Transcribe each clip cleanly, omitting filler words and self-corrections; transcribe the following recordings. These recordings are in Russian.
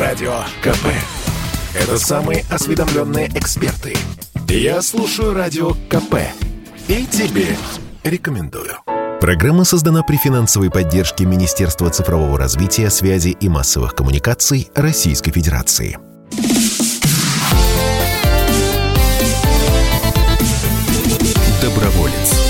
Радио КП. Это самые осведомленные эксперты. Я слушаю Радио КП. И тебе рекомендую. Программа создана при финансовой поддержке Министерства цифрового развития, связи и массовых коммуникаций Российской Федерации. Доброволец.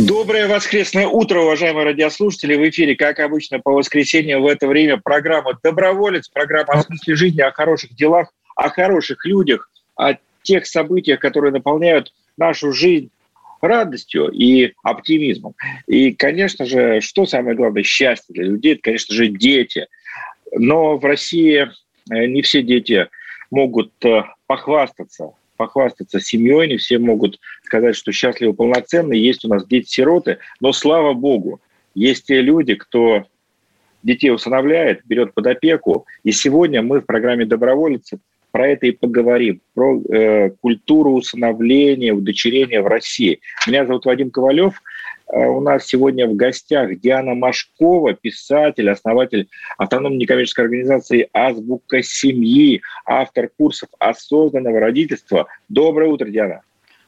Доброе воскресное утро, уважаемые радиослушатели. В эфире, как обычно, по воскресеньям в это время программа «Доброволец», программа о смысле жизни, о хороших делах, о хороших людях, о тех событиях, которые наполняют нашу жизнь радостью и оптимизмом. И, конечно же, что самое главное, счастье для людей, это, конечно же, дети. Но в России не все дети могут похвастаться семьей, не все могут сказать, что счастливы полноценно. Есть у нас дети-сироты, но, слава богу, есть те люди, кто детей усыновляет, берет под опеку. И сегодня мы в программе «Доброволец» про это и поговорим, про культуру усыновления, удочерения в России. Меня зовут Вадим Ковалев. У нас сегодня в гостях Диана Машкова, писатель, основатель автономной некоммерческой организации «Азбука семьи», автор курсов «Осознанного родительства». Доброе утро, Диана.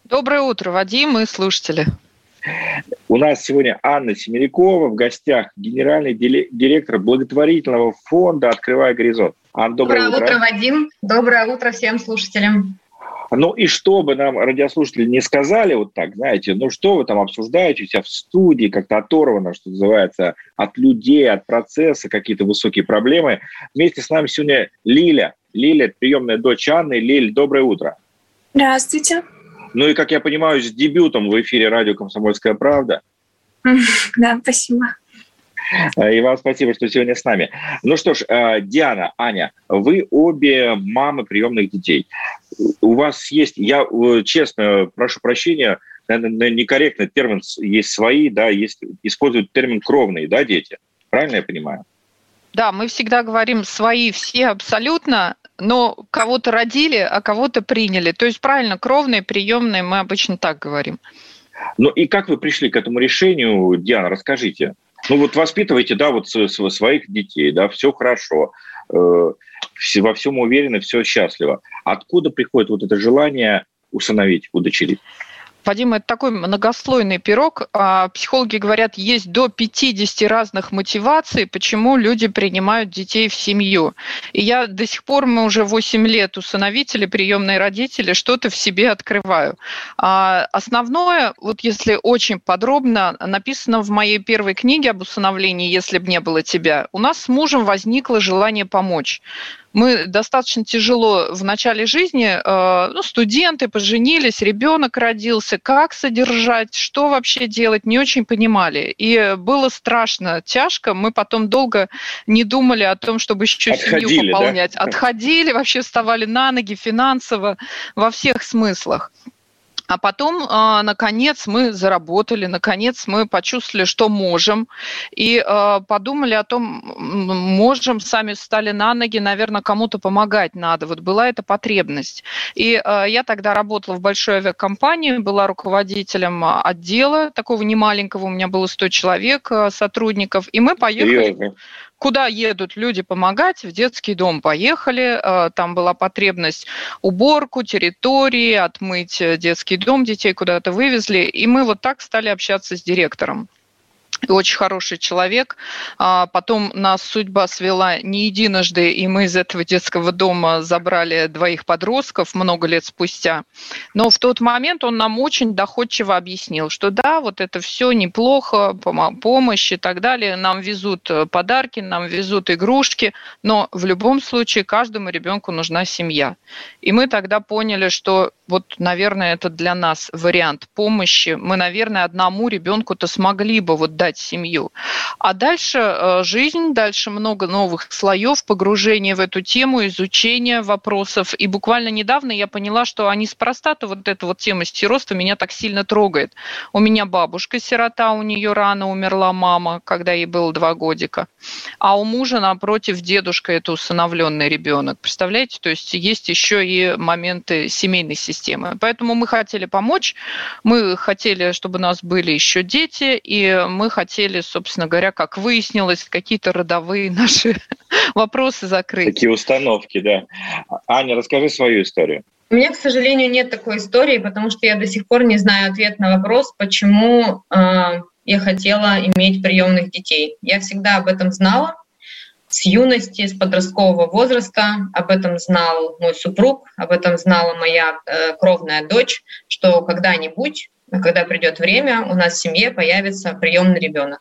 Доброе утро, Вадим и слушатели. У нас сегодня Анна Семерикова в гостях, генеральный директор благотворительного фонда «Открывая горизонт». Анна, доброе утро, Вадим. Доброе утро всем слушателям. Ну и что бы нам радиослушатели не сказали, вот так, знаете, ну что вы там обсуждаете у себя в студии, как-то оторвано, что называется, от людей, от процесса, какие-то высокие проблемы. Вместе с нами сегодня Лиля. Лиля – это приемная дочь Анны. Лиль, доброе утро. Здравствуйте. Ну и, как я понимаю, с дебютом в эфире радио «Комсомольская правда». Да, спасибо. И вам спасибо, что сегодня с нами. Ну что ж, Диана, Аня, вы обе мамы приемных детей. У вас есть, я честно прошу прощения, наверное, некорректный термин, есть свои, да, есть, используют термин «кровные», да, дети? Правильно я понимаю? Да, мы всегда говорим «свои все» абсолютно, но кого-то родили, а кого-то приняли. То есть правильно, кровные, приемные, мы обычно так говорим. Ну и как вы пришли к этому решению, Диана, расскажите. Ну вот воспитывайте, да, вот своих детей, да, все хорошо, во всем уверены, все счастливо. Откуда приходит вот это желание усыновить, удочерить? Вадим, это такой многослойный пирог. Психологи говорят, есть до 50 разных мотиваций, почему люди принимают детей в семью. И я до сих пор, мы уже 8 лет усыновители, приемные родители, что-то в себе открываю. Основное, вот если очень подробно, написано в моей первой книге об усыновлении «Если бы не было тебя», у нас с мужем возникло желание помочь. Мы достаточно тяжело в начале жизни, студенты поженились, ребенок родился, как содержать, что вообще делать, не очень понимали. И было страшно, тяжко, мы потом долго не думали о том, чтобы еще семью пополнять. Да? Отходили, вообще вставали на ноги финансово, во всех смыслах. А потом, наконец, мы заработали, наконец, мы почувствовали, что можем, и подумали о том, можем, сами встали на ноги, наверное, кому-то помогать надо. Вот была эта потребность. И я тогда работала в большой авиакомпании, была руководителем отдела, такого немаленького, у меня было 100 человек сотрудников, и мы поехали... Серьезно? Куда едут люди помогать? В детский дом поехали. Там была потребность уборку территории, отмыть детский дом, детей куда-то вывезли. И мы вот так стали общаться с директором. Очень хороший человек. Потом нас судьба свела не единожды, и мы из этого детского дома забрали 2 подростков много лет спустя. Но в тот момент он нам очень доходчиво объяснил, что да, вот это все неплохо, помощь и так далее. Нам везут подарки, нам везут игрушки, но в любом случае каждому ребенку нужна семья. И мы тогда поняли, что вот, наверное, это для нас вариант помощи. Мы, наверное, одному ребенку-то смогли бы вот дать семью. А дальше жизнь, дальше много новых слоев, погружение в эту тему, изучение вопросов. И буквально недавно я поняла, что неспроста-то вот эта вот тема сиротства меня так сильно трогает. У меня бабушка сирота, у нее рано умерла мама, когда ей было 2 годика. А у мужа, напротив, дедушка – это усыновленный ребенок. Представляете? То есть еще и моменты семейной системы. Поэтому мы хотели помочь, мы хотели, чтобы у нас были еще дети, и мы хотели, собственно говоря, как выяснилось, какие-то родовые наши вопросы закрыть. Такие установки, да. Аня, расскажи свою историю. У меня, к сожалению, нет такой истории, потому что я до сих пор не знаю ответ на вопрос, почему я хотела иметь приемных детей. Я всегда об этом знала. С юности, с подросткового возраста об этом знал мой супруг, об этом знала моя кровная дочь, что когда-нибудь, когда придет время, у нас в семье появится приемный ребенок.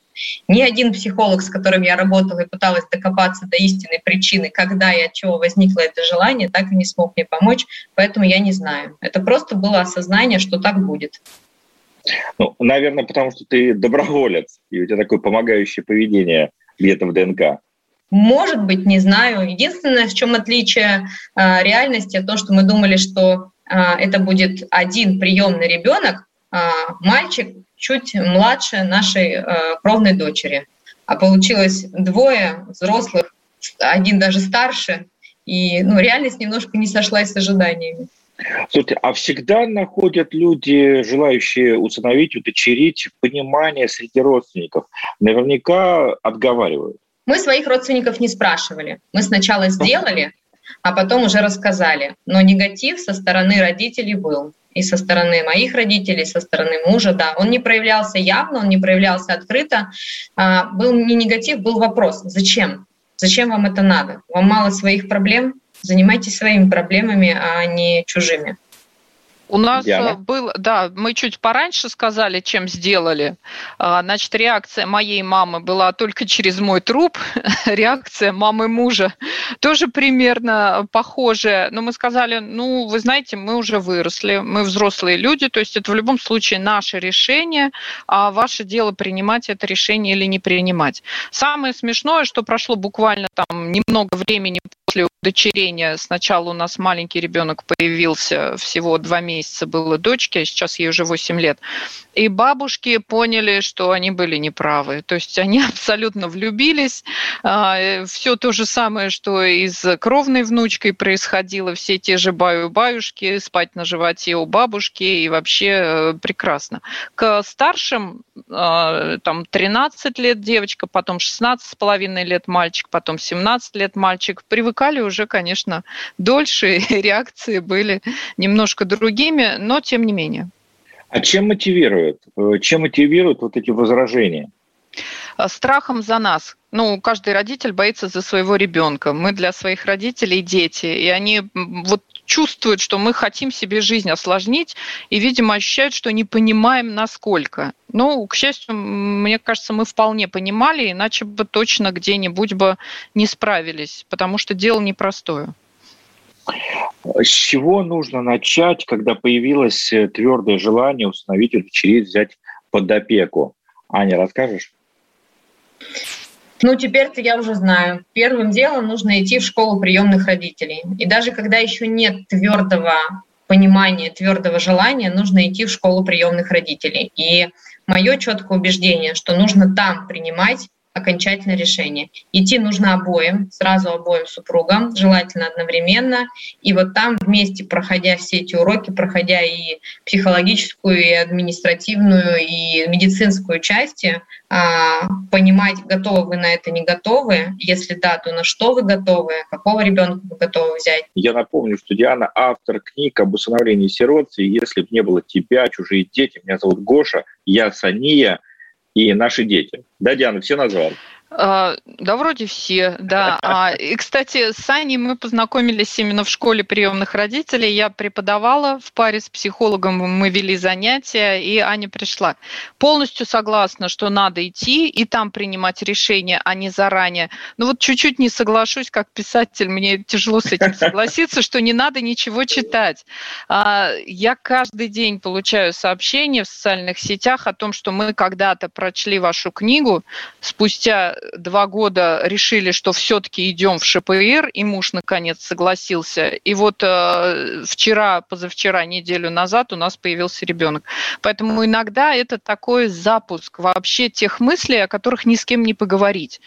Ни один психолог, с которым я работала и пыталась докопаться до истинной причины, когда и от чего возникло это желание, так и не смог мне помочь, поэтому я не знаю. Это просто было осознание, что так будет. Ну, наверное, потому что ты доброволец, и у тебя такое помогающее поведение где-то в ДНК. Может быть, не знаю. Единственное, в чем отличие реальности, от того, что мы думали, что это будет один приемный ребенок, мальчик чуть младше нашей кровной дочери. А получилось двое взрослых, один даже старше, и реальность немножко не сошлась с ожиданиями. Слушайте, а всегда находят люди, желающие усыновить, удочерить, понимание среди родственников? Наверняка отговаривают. Мы своих родственников не спрашивали. Мы сначала сделали, а потом уже рассказали. Но негатив со стороны родителей был. И со стороны моих родителей, и со стороны мужа, да. Он не проявлялся явно, он не проявлялся открыто. Был не негатив, был вопрос. Зачем? Зачем вам это надо? Вам мало своих проблем? Занимайтесь своими проблемами, а не чужими. У нас был, да, мы чуть пораньше сказали, чем сделали. Значит, реакция моей мамы была только через мой труп. Реакция мамы мужа тоже примерно похожая. Но мы сказали, вы знаете, мы уже выросли, мы взрослые люди, то есть это в любом случае наше решение, а ваше дело принимать это решение или не принимать. Самое смешное, что прошло буквально там немного времени после удочерения. Сначала у нас маленький ребенок появился, всего 2 месяца было дочке, а сейчас ей уже 8 лет. И бабушки поняли, что они были неправы. То есть они абсолютно влюбились. Все то же самое, что и с кровной внучкой происходило. Все те же баю-баюшки, спать на животе у бабушки, и вообще прекрасно. К старшим, там 13 лет девочка, потом 16,5 лет мальчик, потом 17 лет мальчик. Привыкали уже, конечно, дольше, и реакции были немножко другими, но тем не менее. А чем мотивируют? Чем мотивируют эти возражения? Страхом за нас. Каждый родитель боится за своего ребенка. Мы для своих родителей дети. И они чувствуют, что мы хотим себе жизнь осложнить, и, видимо, ощущают, что не понимаем, насколько. К счастью, мне кажется, мы вполне понимали, иначе бы точно где-нибудь бы не справились, потому что дело непростое. С чего нужно начать, когда появилось твердое желание усыновить, удочерить, взять под опеку? Аня, расскажешь? Теперь-то я уже знаю. Первым делом нужно идти в школу приемных родителей. И даже когда еще нет твердого понимания, твердого желания, нужно идти в школу приемных родителей. И мое четкое убеждение, что нужно там принимать окончательное решение. Идти нужно обоим, сразу обоим супругам, желательно одновременно. И там вместе, проходя все эти уроки, проходя и психологическую, и административную, и медицинскую части, понимать, готовы вы на это, не готовы. Если да, то на что вы готовы, какого ребенка вы готовы взять. Я напомню, что Диана автор книг об усыновлении сирот, и «Если бы не было тебя», «Чужие дети», «Меня зовут Гоша», «Я Сания» и «Наши дети». Да, Диана, все назвали? Да, вроде все, да. И, кстати, с Аней мы познакомились именно в школе приемных родителей. Я преподавала в паре с психологом, мы вели занятия, и Аня пришла. Полностью согласна, что надо идти и там принимать решения, а не заранее. Чуть-чуть не соглашусь, как писатель, мне тяжело с этим согласиться, что не надо ничего читать. Я каждый день получаю сообщения в социальных сетях о том, что мы когда-то прочли вашу книгу, спустя 2 года решили, что все-таки идем в ШПР, и муж наконец согласился. И вчера, позавчера, неделю назад у нас появился ребенок. Поэтому иногда это такой запуск вообще тех мыслей, о которых ни с кем не поговорить.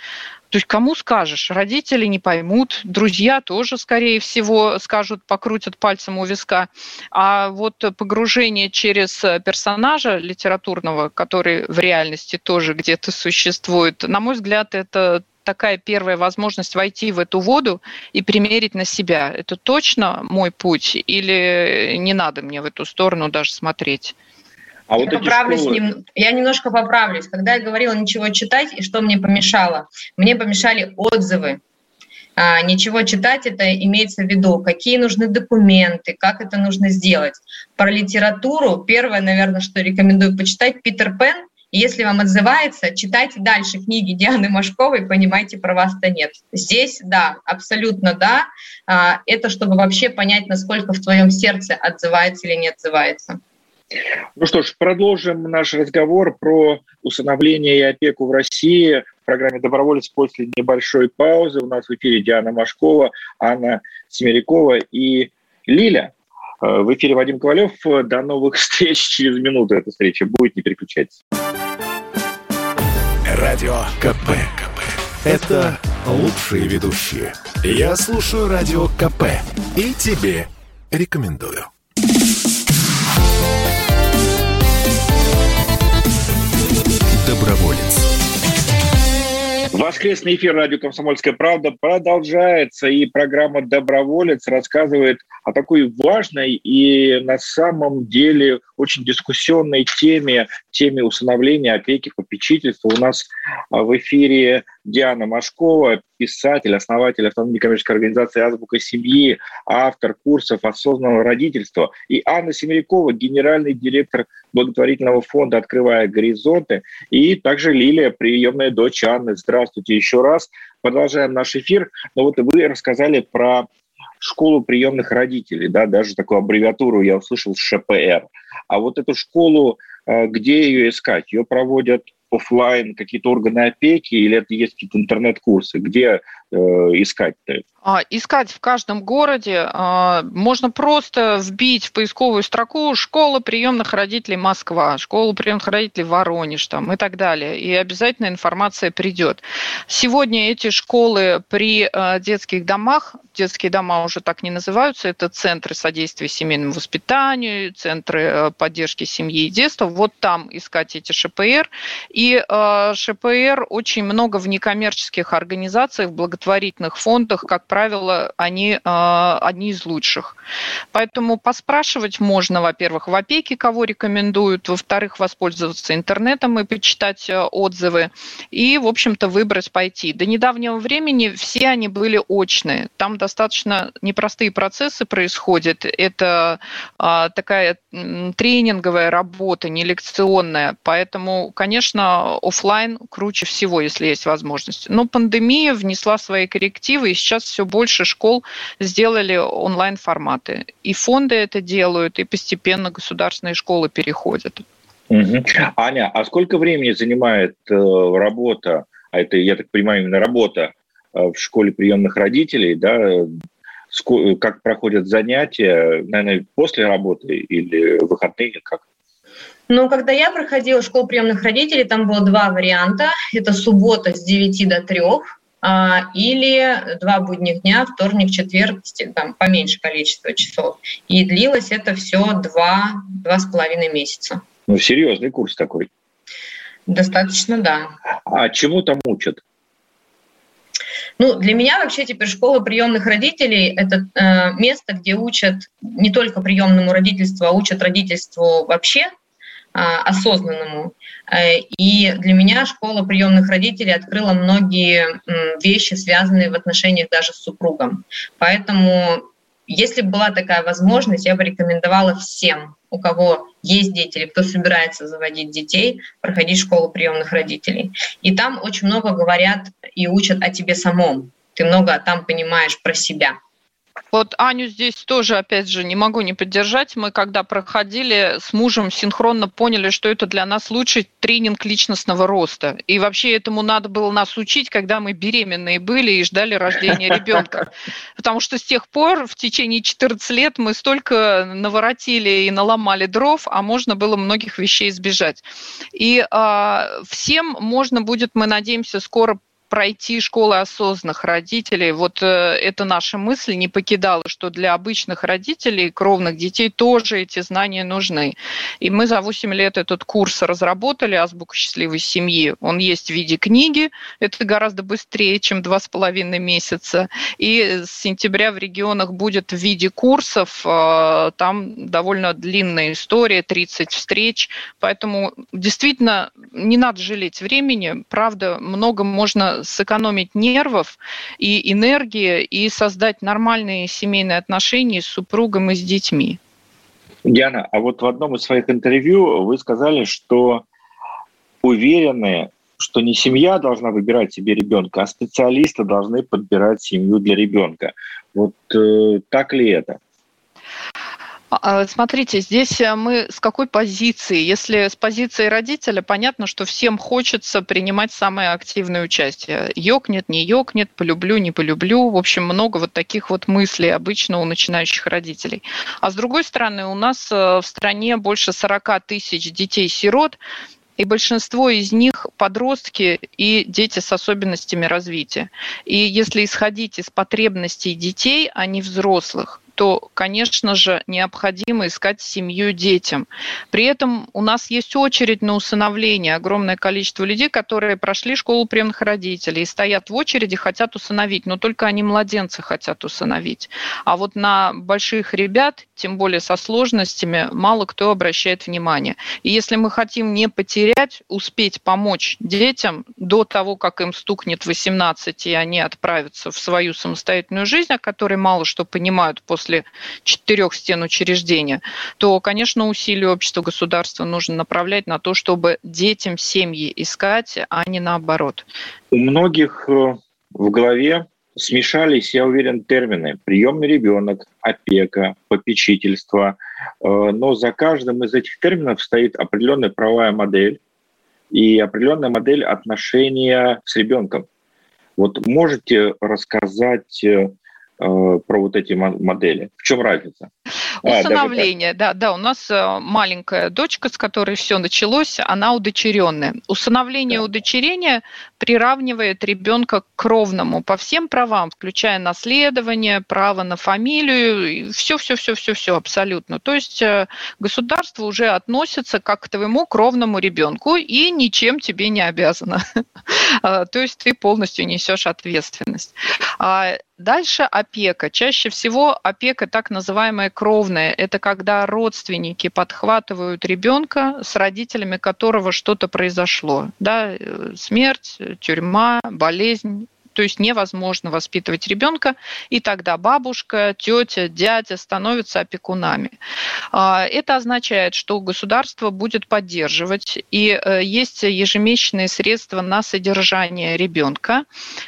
То есть кому скажешь? Родители не поймут, друзья тоже, скорее всего, скажут, покрутят пальцем у виска. А погружение через персонажа литературного, который в реальности тоже где-то существует, на мой взгляд, это такая первая возможность войти в эту воду и примерить на себя. Это точно мой путь или не надо мне в эту сторону даже смотреть? А я, вот поправлюсь я немножко поправлюсь. Когда я говорила «ничего читать» и что мне помешало? Мне помешали отзывы. Ничего читать, это имеется в виду, какие нужны документы, как это нужно сделать. Про литературу первое, наверное, что рекомендую почитать, Питер Пен. Если вам отзывается, читайте дальше книги Дианы Машковой, понимаете, про вас-то нет. Здесь да, абсолютно да. Это чтобы вообще понять, насколько в твоем сердце отзывается или не отзывается. Ну что ж, продолжим наш разговор про усыновление и опеку в России в программе «Доброволец» после небольшой паузы. У нас в эфире Диана Машкова, Анна Семерикова и Лиля. В эфире Вадим Ковалев. До новых встреч. Через минуту эта встреча будет, не переключайтесь. Радио КП. Это лучшие ведущие. Я слушаю Радио КП и тебе рекомендую. Доброволец. Воскресный эфир радио «Комсомольская правда» продолжается, и программа «Доброволец» рассказывает о такой важной и на самом деле очень дискуссионной теме усыновления, опеки, попечительства. У нас в эфире Диана Машкова, писатель, основатель автономной некоммерческой организации «Азбука семьи», автор курсов «Осознанного родительства», и Анна Семерикова, генеральный директор благотворительного фонда «Открывая горизонты», и также Лилия, приемная дочь Анны. Здравствуйте еще раз. Продолжаем наш эфир. Ну вот вы рассказали про школу приемных родителей, да, даже такую аббревиатуру я услышал, ШПР. А вот эту школу, где ее искать? Ее проводят офлайн какие-то органы опеки или это есть какие-то интернет-курсы? Где искать-то? Искать в каждом городе. Можно просто вбить в поисковую строку «Школа приемных родителей Москва», «Школа приемных родителей Воронеж» там, и так далее. И обязательно информация придет. Сегодня эти школы при детских домах, детские дома уже так не называются, это центры содействия семейному воспитанию, центры поддержки семьи и детства. Вот там искать эти ШПР. И ШПР очень много в некоммерческих организациях, в благотворительных фондах, как правило, они одни из лучших. Поэтому поспрашивать можно, во-первых, в опеке, кого рекомендуют, во-вторых, воспользоваться интернетом и почитать отзывы, и, в общем-то, выбрать пойти. До недавнего времени все они были очные. Там достаточно непростые процессы происходят. Это такая тренинговая работа, не лекционная. Поэтому, конечно, офлайн круче всего, если есть возможность. Но пандемия внесла свои коррективы, и сейчас все больше школ сделали онлайн-форматы. И фонды это делают, и постепенно государственные школы переходят. Угу. Аня, а сколько времени занимает работа, а это, я так понимаю, именно работа в школе приемных родителей, да, как проходят занятия, наверное, после работы или выходные, как? Ну, когда я проходила школу приемных родителей, там было два варианта. Это суббота с 9 до 3, или два будних дня, вторник, четверг, там поменьше количество часов. И длилось это все 2-2,5 месяца. Ну, серьезный курс такой. Достаточно, да. А чему там учат? Ну, для меня вообще теперь школа приемных родителей – это место, где учат не только приемному родительству, а учат родительству вообще осознанному. И для меня школа приемных родителей открыла многие вещи, связанные в отношениях даже с супругом. Поэтому, если бы была такая возможность, я бы рекомендовала всем, у кого есть дети или кто собирается заводить детей, проходить школу приемных родителей. И там очень много говорят и учат о тебе самом. Ты много там понимаешь про себя. Вот Аню здесь тоже, опять же, не могу не поддержать. Мы, когда проходили с мужем, синхронно поняли, что это для нас лучший тренинг личностного роста. И вообще этому надо было нас учить, когда мы беременные были и ждали рождения ребенка. Потому что с тех пор, в течение 14 лет, мы столько наворотили и наломали дров, а можно было многих вещей избежать. И всем можно будет, мы надеемся, скоро пройти школы осознанных родителей. Вот это наша мысль не покидала, что для обычных родителей, кровных детей тоже эти знания нужны. И мы за 8 лет этот курс разработали, «Азбука счастливой семьи». Он есть в виде книги, это гораздо быстрее, чем 2,5 месяца. И с сентября в регионах будет в виде курсов, там довольно длинная история, 30 встреч. Поэтому действительно не надо жалеть времени, правда, много можно сэкономить нервов и энергии и создать нормальные семейные отношения с супругом и с детьми. Диана, а вот в одном из своих интервью вы сказали, что уверены, что не семья должна выбирать себе ребенка, а специалисты должны подбирать семью для ребенка. Вот так ли это? Смотрите, здесь мы с какой позиции? Если с позиции родителя, понятно, что всем хочется принимать самое активное участие. Ёкнет, не ёкнет, полюблю, не полюблю. В общем, много вот таких вот мыслей обычно у начинающих родителей. А с другой стороны, у нас в стране больше 40 тысяч детей-сирот, и большинство из них подростки и дети с особенностями развития. И если исходить из потребностей детей, а не взрослых, то, конечно же, необходимо искать семью детям. При этом у нас есть очередь на усыновление. Огромное количество людей, которые прошли школу приемных родителей и стоят в очереди, хотят усыновить, но только они младенцы хотят усыновить. А вот на больших ребят, тем более со сложностями, мало кто обращает внимание. И если мы хотим не потерять, успеть помочь детям до того, как им стукнет 18, и они отправятся в свою самостоятельную жизнь, о которой мало что понимают после 4 стен учреждения, то, конечно, усилия общества, государства нужно направлять на то, чтобы детям семьи искать, а не наоборот. У многих в голове смешались, я уверен, термины: приемный ребенок, опека, попечительство. Но за каждым из этих терминов стоит определенная правовая модель и определенная модель отношения с ребенком. Вот можете рассказать про вот эти модели? В чем разница? Усыновление, да, у нас маленькая дочка, с которой все началось, она удочеренная. Усыновление и удочерение приравнивает ребенка к кровному по всем правам, включая наследование, право на фамилию, все абсолютно. То есть государство уже относится как к твоему кровному ребенку и ничем тебе не обязано. То есть ты полностью несешь ответственность. Дальше опека. Чаще всего опека так называемая кровная. Это когда родственники подхватывают ребенка, с родителями которого что-то произошло. Да? Смерть, тюрьма, болезнь. То есть невозможно воспитывать ребенка, и тогда бабушка, тетя, дядя становятся опекунами. Это означает, что государство будет поддерживать, и есть ежемесячные средства на содержание ребенка.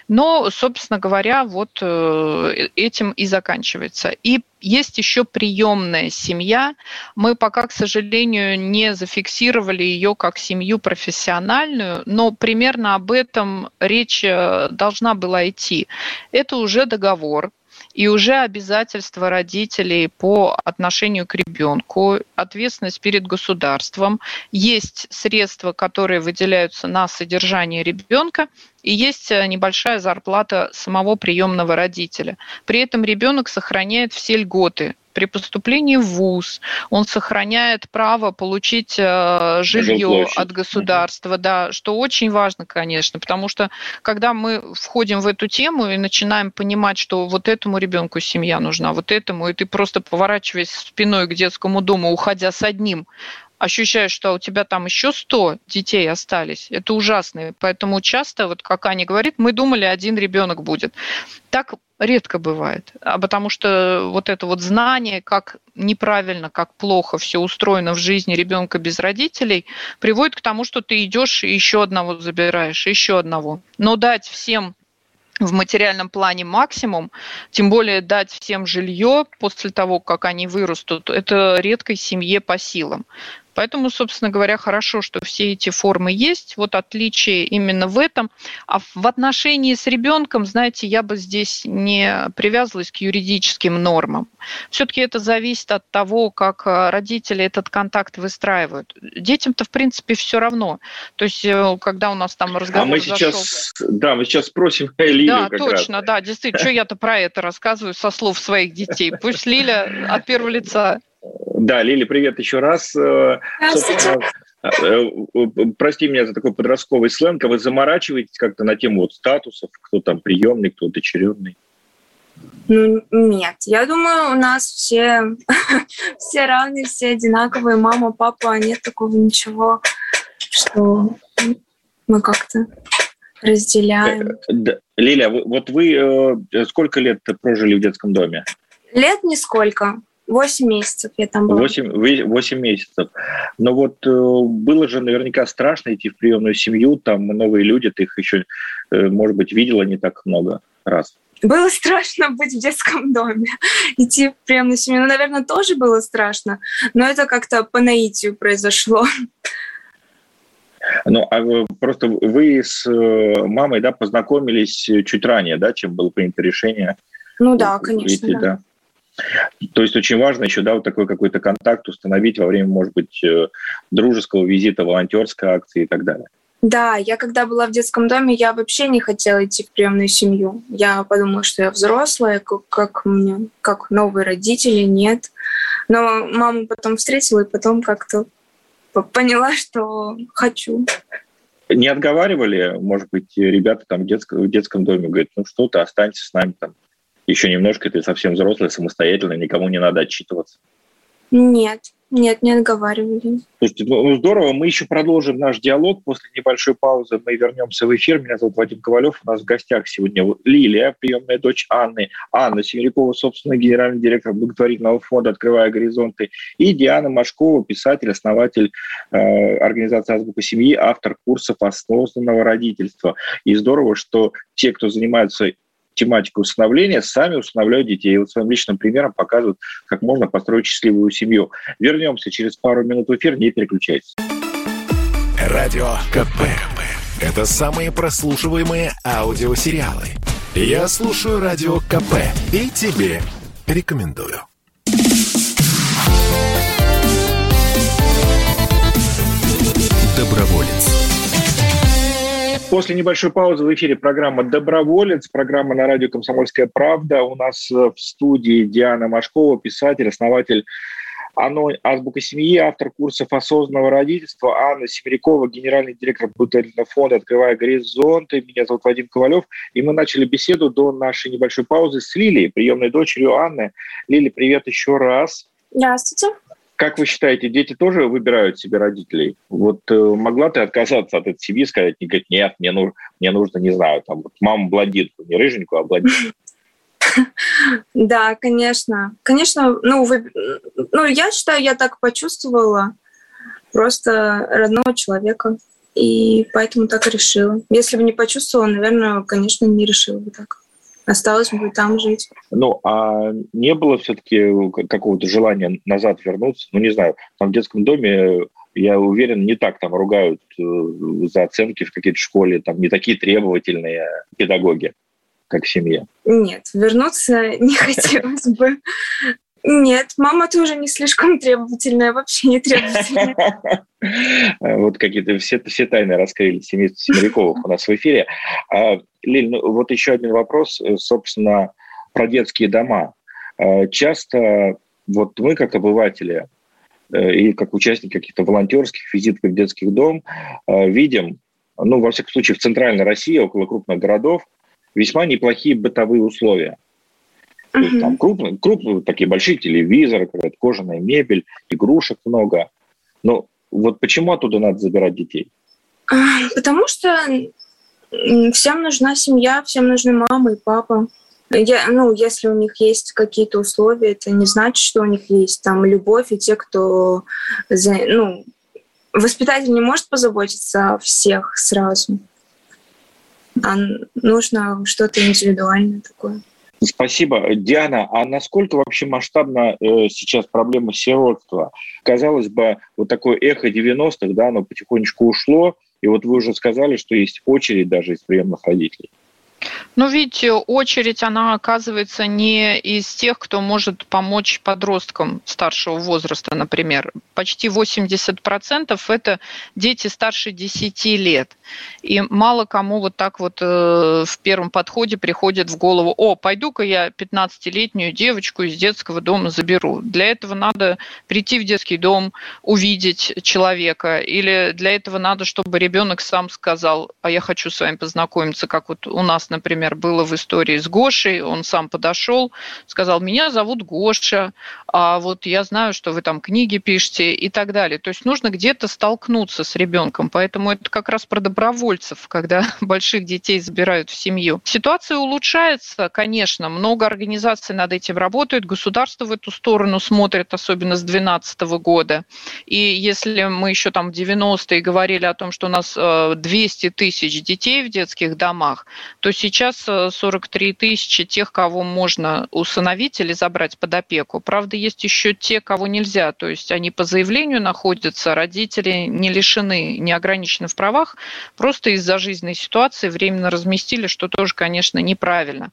Но, собственно говоря, вот этим и заканчивается. И есть еще приемная семья. Мы пока, к сожалению, не зафиксировали ее как семью профессиональную, но примерно об этом речь должна была идти. Это уже договор и уже обязательства родителей по отношению к ребенку, ответственность перед государством. Есть средства, которые выделяются на содержание ребенка, и есть небольшая зарплата самого приемного родителя. При этом ребенок сохраняет все льготы. При поступлении в ВУЗ он сохраняет право получить жилье от государства, да, что очень важно, конечно, потому что когда мы входим в эту тему и начинаем понимать, что вот этому ребенку семья нужна, вот этому, и ты просто поворачиваясь спиной к детскому дому, уходя с одним, ощущаешь, что у тебя там еще 100 детей остались. Это ужасно. Поэтому часто, вот как Аня говорит, мы думали, один ребенок будет. Так редко бывает, потому что вот это вот знание, как неправильно, как плохо все устроено в жизни ребенка без родителей, приводит к тому, что ты идешь и еще одного забираешь, еще одного. Но дать всем в материальном плане максимум, тем более дать всем жилье после того, как они вырастут, это редкой семье по силам. Поэтому, собственно говоря, хорошо, что все эти формы есть. Вот отличие именно в этом. А в отношении с ребенком, знаете, я бы здесь не привязывалась к юридическим нормам. Все-таки это зависит от того, как родители этот контакт выстраивают. Детям-то, в принципе, все равно. То есть, когда у нас там разговор мы сейчас спросим Лилию. Да, точно, раз. Да, действительно, что я-то про это рассказываю со слов своих детей. Пусть Лиля от первого лица. Да, Лили, привет еще раз. Здравствуйте. Прости меня за такой подростковый сленг, а вы заморачиваетесь как-то на тему вот статусов, кто там приемный, кто дочерённый? Нет, я думаю, у нас все равны, все одинаковые, мама, папа, нет такого ничего, что мы как-то разделяем. Лиля, вот вы сколько лет прожили в детском доме? Лет нисколько. 8 месяцев я там была. 8 месяцев. Но вот было же наверняка страшно идти в приемную семью, там новые люди, ты их еще, может быть, видела не так много раз. Было страшно быть в детском доме, идти в приемную семью. Ну, наверное, тоже было страшно, но это как-то по наитию произошло. Ну, а просто вы с мамой, да, познакомились чуть ранее, да, чем было принято решение? Ну да, конечно, идти, да. То есть очень важно еще, да, вот такой какой-то контакт установить во время, может быть, дружеского визита, волонтерской акции и так далее. Да, я когда была в детском доме, я вообще не хотела идти в приемную семью. Я подумала, что я взрослая, как новые родители, нет. Но маму потом встретила и потом как-то поняла, что хочу. Не отговаривали, может быть, ребята там в детском доме говорят, ну что ты, останься с нами там. Еще немножко, ты совсем взрослый, самостоятельный, никому не надо отчитываться. Нет, не отговаривали. Слушайте, ну здорово, мы еще продолжим наш диалог после небольшой паузы. Мы вернемся в эфир. Меня зовут Вадим Ковалев. У нас в гостях сегодня Лилия, приемная дочь Анны, Анна Семерикова, собственно, генеральный директор благотворительного фонда «Открывая горизонты», и Диана Машкова, писатель, основатель организации «Азбука семьи», автор курсов «Осознанного родительства». И здорово, что те, кто занимаются тематику усыновления, сами усыновляют детей. И вот своим личным примером показывают, как можно построить счастливую семью. Вернемся через пару минут в эфир, не переключайтесь. Радио КП. Это самые прослушиваемые аудиосериалы. Я слушаю Радио КП и тебе рекомендую. Доброволец. После небольшой паузы в эфире программа «Доброволец», программа на радио «Комсомольская правда». У нас в студии Диана Машкова, писатель, основатель «Азбука семьи», автор курсов «Осознанного родительства», Анна Семерикова, генеральный директор благотворительного фонда «Открывая горизонты». Меня зовут Вадим Ковалев. И мы начали беседу до нашей небольшой паузы с Лилией, приемной дочерью Анны. Лили, привет еще раз. Здравствуйте. Как вы считаете, дети тоже выбирают себе родителей? Вот могла ты отказаться от этой семьи, сказать, нет, мне нужно, не знаю, там, вот, маму блондинку, не рыженькую, а блондинку? Да, конечно. Конечно, ну, я считаю, я так почувствовала просто родного человека, и поэтому так и решила. Если бы не почувствовала, наверное, конечно, не решила бы так. Осталось бы там жить. Ну, а не было все-таки какого-то желания назад вернуться? Ну, не знаю, там в детском доме, я уверен, не так там ругают за оценки в какой-то школе, там не такие требовательные педагоги, как в семье. Нет, вернуться не хотелось бы. Нет, мама тоже не слишком требовательная, вообще не требовательная. Вот какие-то все тайны раскрыли семейство Семериковых у нас в эфире. Лиль, ну вот еще один вопрос, собственно, про детские дома. Часто вот мы, как обыватели и как участники каких-то волонтерских визитов в детских дом, видим, ну, во всяком случае, в центральной России, около крупных городов, весьма неплохие бытовые условия. То есть там крупные, такие большие телевизоры, какая-то кожаная мебель, игрушек много. Но вот почему оттуда надо забирать детей? Потому что всем нужна семья, всем нужны мама и папа. Если у них есть какие-то условия, это не значит, что у них есть там любовь и те, кто... воспитатель не может позаботиться о всех сразу. А нужно что-то индивидуальное такое. Спасибо, Диана. А насколько вообще масштабна сейчас проблема сиротства? Казалось бы, вот такое эхо 90-х, да, оно потихонечку ушло, и вот вы уже сказали, что есть очередь даже из приемных родителей. Ну, ведь очередь, она оказывается не из тех, кто может помочь подросткам старшего возраста, например. Почти 80% – это дети старше 10 лет. И мало кому вот так вот в первом подходе приходит в голову: «О, пойду-ка я 15-летнюю девочку из детского дома заберу». Для этого надо прийти в детский дом, увидеть человека. Или для этого надо, чтобы ребенок сам сказал: «А я хочу с вами познакомиться», как вот у нас, например, было в истории с Гошей. Он сам подошел, сказал: «Меня зовут Гоша, а вот я знаю, что вы там книги пишете», и так далее. То есть нужно где-то столкнуться с ребенком. Поэтому это как раз про добровольцев, когда больших детей забирают в семью. Ситуация улучшается, конечно. Много организаций над этим работают. Государство в эту сторону смотрит, особенно с 2012 года. И если мы еще там в 90-е говорили о том, что у нас 200 тысяч детей в детских домах, то сейчас 43 тысячи тех, кого можно усыновить или забрать под опеку. Правда, есть еще те, кого нельзя. То есть они по заявлению находятся, родители не лишены, не ограничены в правах, просто из-за жизненной ситуации временно разместили, что тоже, конечно, неправильно.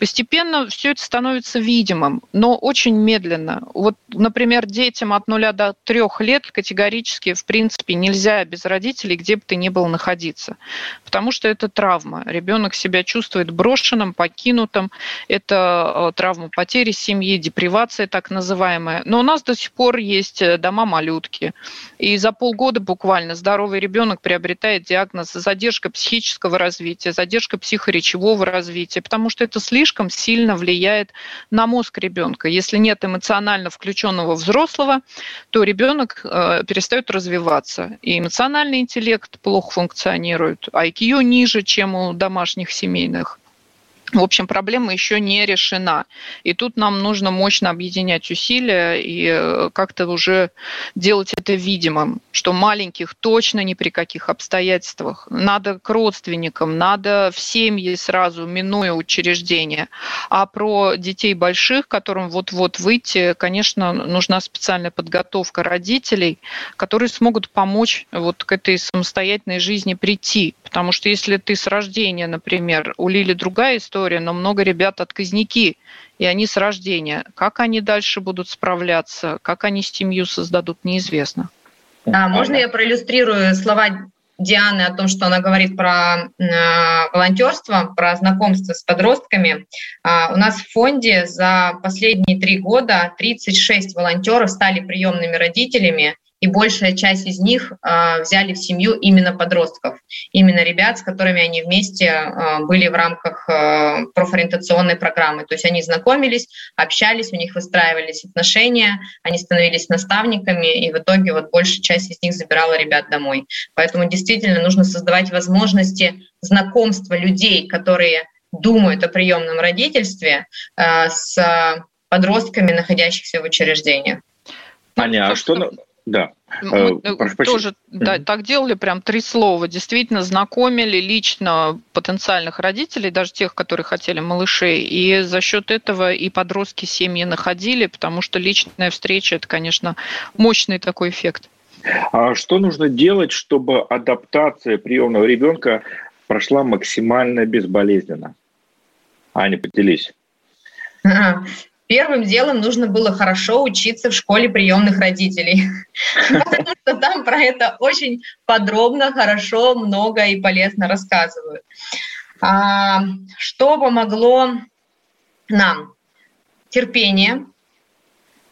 Постепенно все это становится видимым, но очень медленно. Вот, например, детям от 0 до 3 лет категорически, в принципе, нельзя без родителей, где бы ты ни был, находиться, потому что это травма. Ребенок себя чувствует брошенным, покинутым. Это травма потери семьи, депривация так называемая. Но у нас до сих пор есть дома-малютки. И за полгода буквально здоровый ребенок приобретает диагноз задержка психического развития, задержка психоречевого развития, потому что это слишком сильно влияет на мозг ребенка. Если нет эмоционально включенного взрослого, то ребенок перестает развиваться. И эмоциональный интеллект плохо функционирует, IQ ниже, чем у домашних семейных. В общем, проблема еще не решена. И тут нам нужно мощно объединять усилия и как-то уже делать это видимым, что маленьких точно ни при каких обстоятельствах. Надо к родственникам, надо в семьи сразу, минуя учреждения. А про детей больших, которым вот-вот выйти, конечно, нужна специальная подготовка родителей, которые смогут помочь вот к этой самостоятельной жизни прийти. Потому что если ты с рождения, например, у Лили другая история, но много ребят отказники, и они с рождения. Как они дальше будут справляться, как они семью создадут, неизвестно. А можно я проиллюстрирую слова Дианы о том, что она говорит про волонтерство, про знакомство с подростками? У нас в фонде за последние 3 года 36 волонтеров стали приемными родителями, и большая часть из них взяли в семью именно подростков, именно ребят, с которыми они вместе были в рамках профориентационной программы. То есть они знакомились, общались, у них выстраивались отношения, они становились наставниками, и в итоге вот большая часть из них забирала ребят домой. Поэтому действительно нужно создавать возможности знакомства людей, которые думают о приемном родительстве, с подростками, находящихся в учреждениях. Аня, а что... Да. Мы тоже так делали, прям 3 слова. Действительно, знакомили лично потенциальных родителей, даже тех, которые хотели малышей. И за счет этого и подростки семьи находили, потому что личная встреча – это, конечно, мощный такой эффект. А что нужно делать, чтобы адаптация приемного ребенка прошла максимально безболезненно? Аня, поделись. Первым делом нужно было хорошо учиться в школе приемных родителей, потому что там про это очень подробно, хорошо, много и полезно рассказывают. Что помогло нам? Терпение,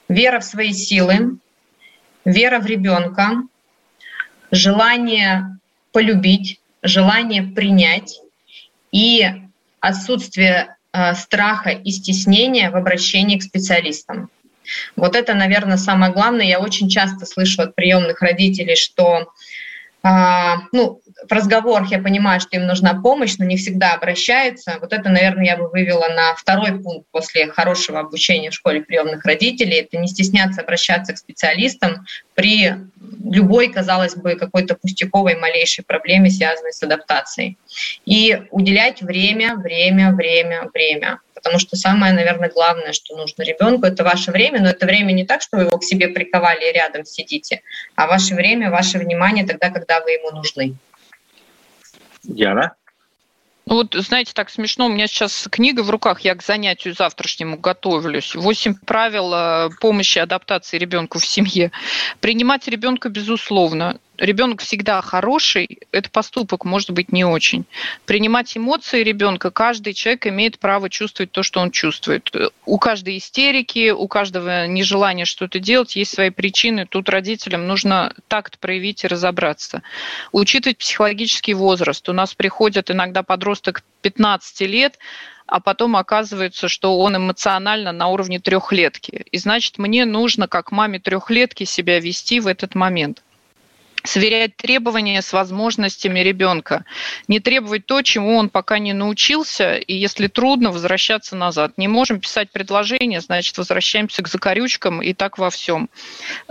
вера в свои силы, вера в ребенка, желание полюбить, желание принять и отсутствие страха и стеснения в обращении к специалистам. Вот это, наверное, самое главное. Я очень часто слышу от приемных родителей, что в разговорах я понимаю, что им нужна помощь, но не всегда обращаются. Вот это, наверное, я бы вывела на 2-й пункт после хорошего обучения в школе приемных родителей. Это не стесняться обращаться к специалистам при любой, казалось бы, какой-то пустяковой, малейшей проблеме, связанной с адаптацией. И уделять время. Потому что самое, наверное, главное, что нужно ребенку, это ваше время, но это время не так, что вы его к себе приковали и рядом сидите, а ваше время, ваше внимание тогда, когда вы ему нужны. Яна? Ну вот, знаете, так смешно, у меня сейчас книга в руках, я к занятию завтрашнему готовлюсь. 8 правил помощи адаптации ребенку в семье. Принимать ребенка безусловно. Ребенок всегда хороший, этот поступок может быть не очень. Принимать эмоции ребенка, каждый человек имеет право чувствовать то, что он чувствует. У каждой истерики, у каждого нежелания что-то делать есть свои причины. Тут родителям нужно такт проявить и разобраться. Учитывать психологический возраст. У нас приходит иногда подросток 15 лет, а потом оказывается, что он эмоционально на уровне трехлетки. И значит, мне нужно как маме трехлетки себя вести в этот момент. Сверять требования с возможностями ребенка, не требовать то, чему он пока не научился, и если трудно, возвращаться назад. Не можем писать предложения, значит, возвращаемся к закорючкам и так во всем.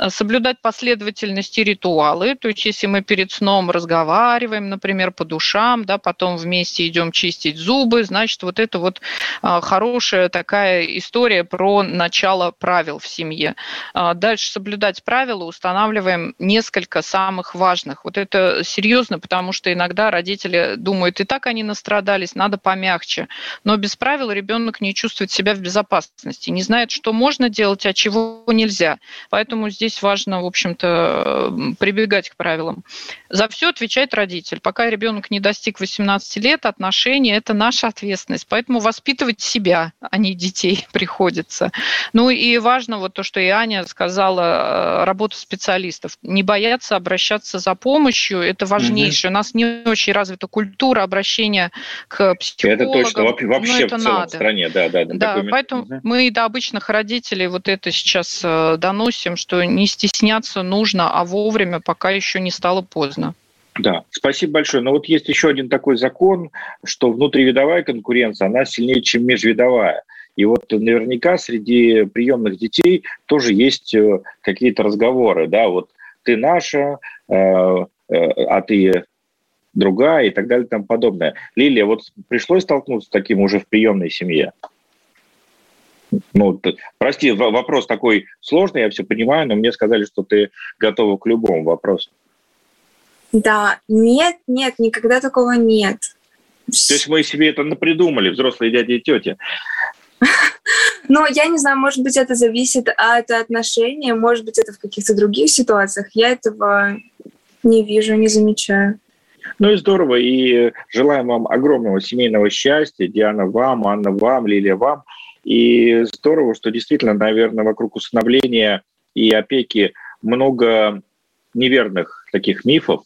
Соблюдать последовательности ритуалы, то есть если мы перед сном разговариваем, например, по душам, да, потом вместе идем чистить зубы, значит, вот это вот хорошая такая история про начало правил в семье. Дальше соблюдать правила, устанавливаем несколько самых важных. Вот это серьезно, потому что иногда родители думают, и так они настрадались, надо помягче. Но без правил ребенок не чувствует себя в безопасности, не знает, что можно делать, а чего нельзя. Поэтому здесь важно, в общем-то, прибегать к правилам. За все отвечает родитель. Пока ребенок не достиг 18 лет, отношения – это наша ответственность. Поэтому воспитывать себя, а не детей приходится. Ну и важно вот то, что и Аня сказала, работа специалистов. Не бояться обращаться за помощью, это важнейшее. У нас не очень развита культура обращения к психологам. Это точно, вообще это в целом надо. В стране. Да, поэтому мы до обычных родителей вот это сейчас доносим, что не стесняться нужно, а вовремя, пока еще не стало поздно. Да, спасибо большое. Но вот есть еще один такой закон, что внутривидовая конкуренция, она сильнее, чем межвидовая. И вот наверняка среди приемных детей тоже есть какие-то разговоры, да, вот ты наша, а ты другая и так далее и тому подобное. Лилия, вот пришлось столкнуться с таким уже в приемной семье? Ну, прости, вопрос такой сложный, я все понимаю, но мне сказали, что ты готова к любому вопросу. Да, нет, никогда такого нет. То есть мы себе это напридумали, взрослые дяди и тети. Ну, я не знаю, может быть, это зависит от отношений, может быть, это в каких-то других ситуациях. Я этого не вижу, не замечаю. Ну и здорово. И желаем вам огромного семейного счастья. Диана вам, Анна вам, Лилия вам. И здорово, что действительно, наверное, вокруг усыновления и опеки много неверных таких мифов,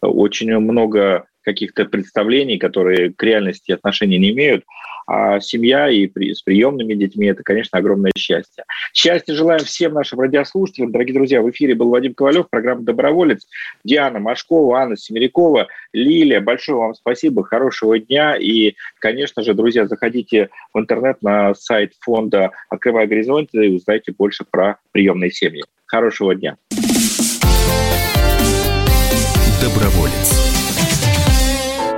очень много каких-то представлений, которые к реальности отношения не имеют. А семья и с приемными детьми – это, конечно, огромное счастье. Счастья желаем всем нашим радиослушателям. Дорогие друзья, в эфире был Вадим Ковалев, программа «Доброволец». Диана Машкова, Анна Семерикова, Лилия. Большое вам спасибо, хорошего дня. И, конечно же, друзья, заходите в интернет на сайт фонда «Открывая горизонты» и узнайте больше про приемные семьи. Хорошего дня. Доброволец.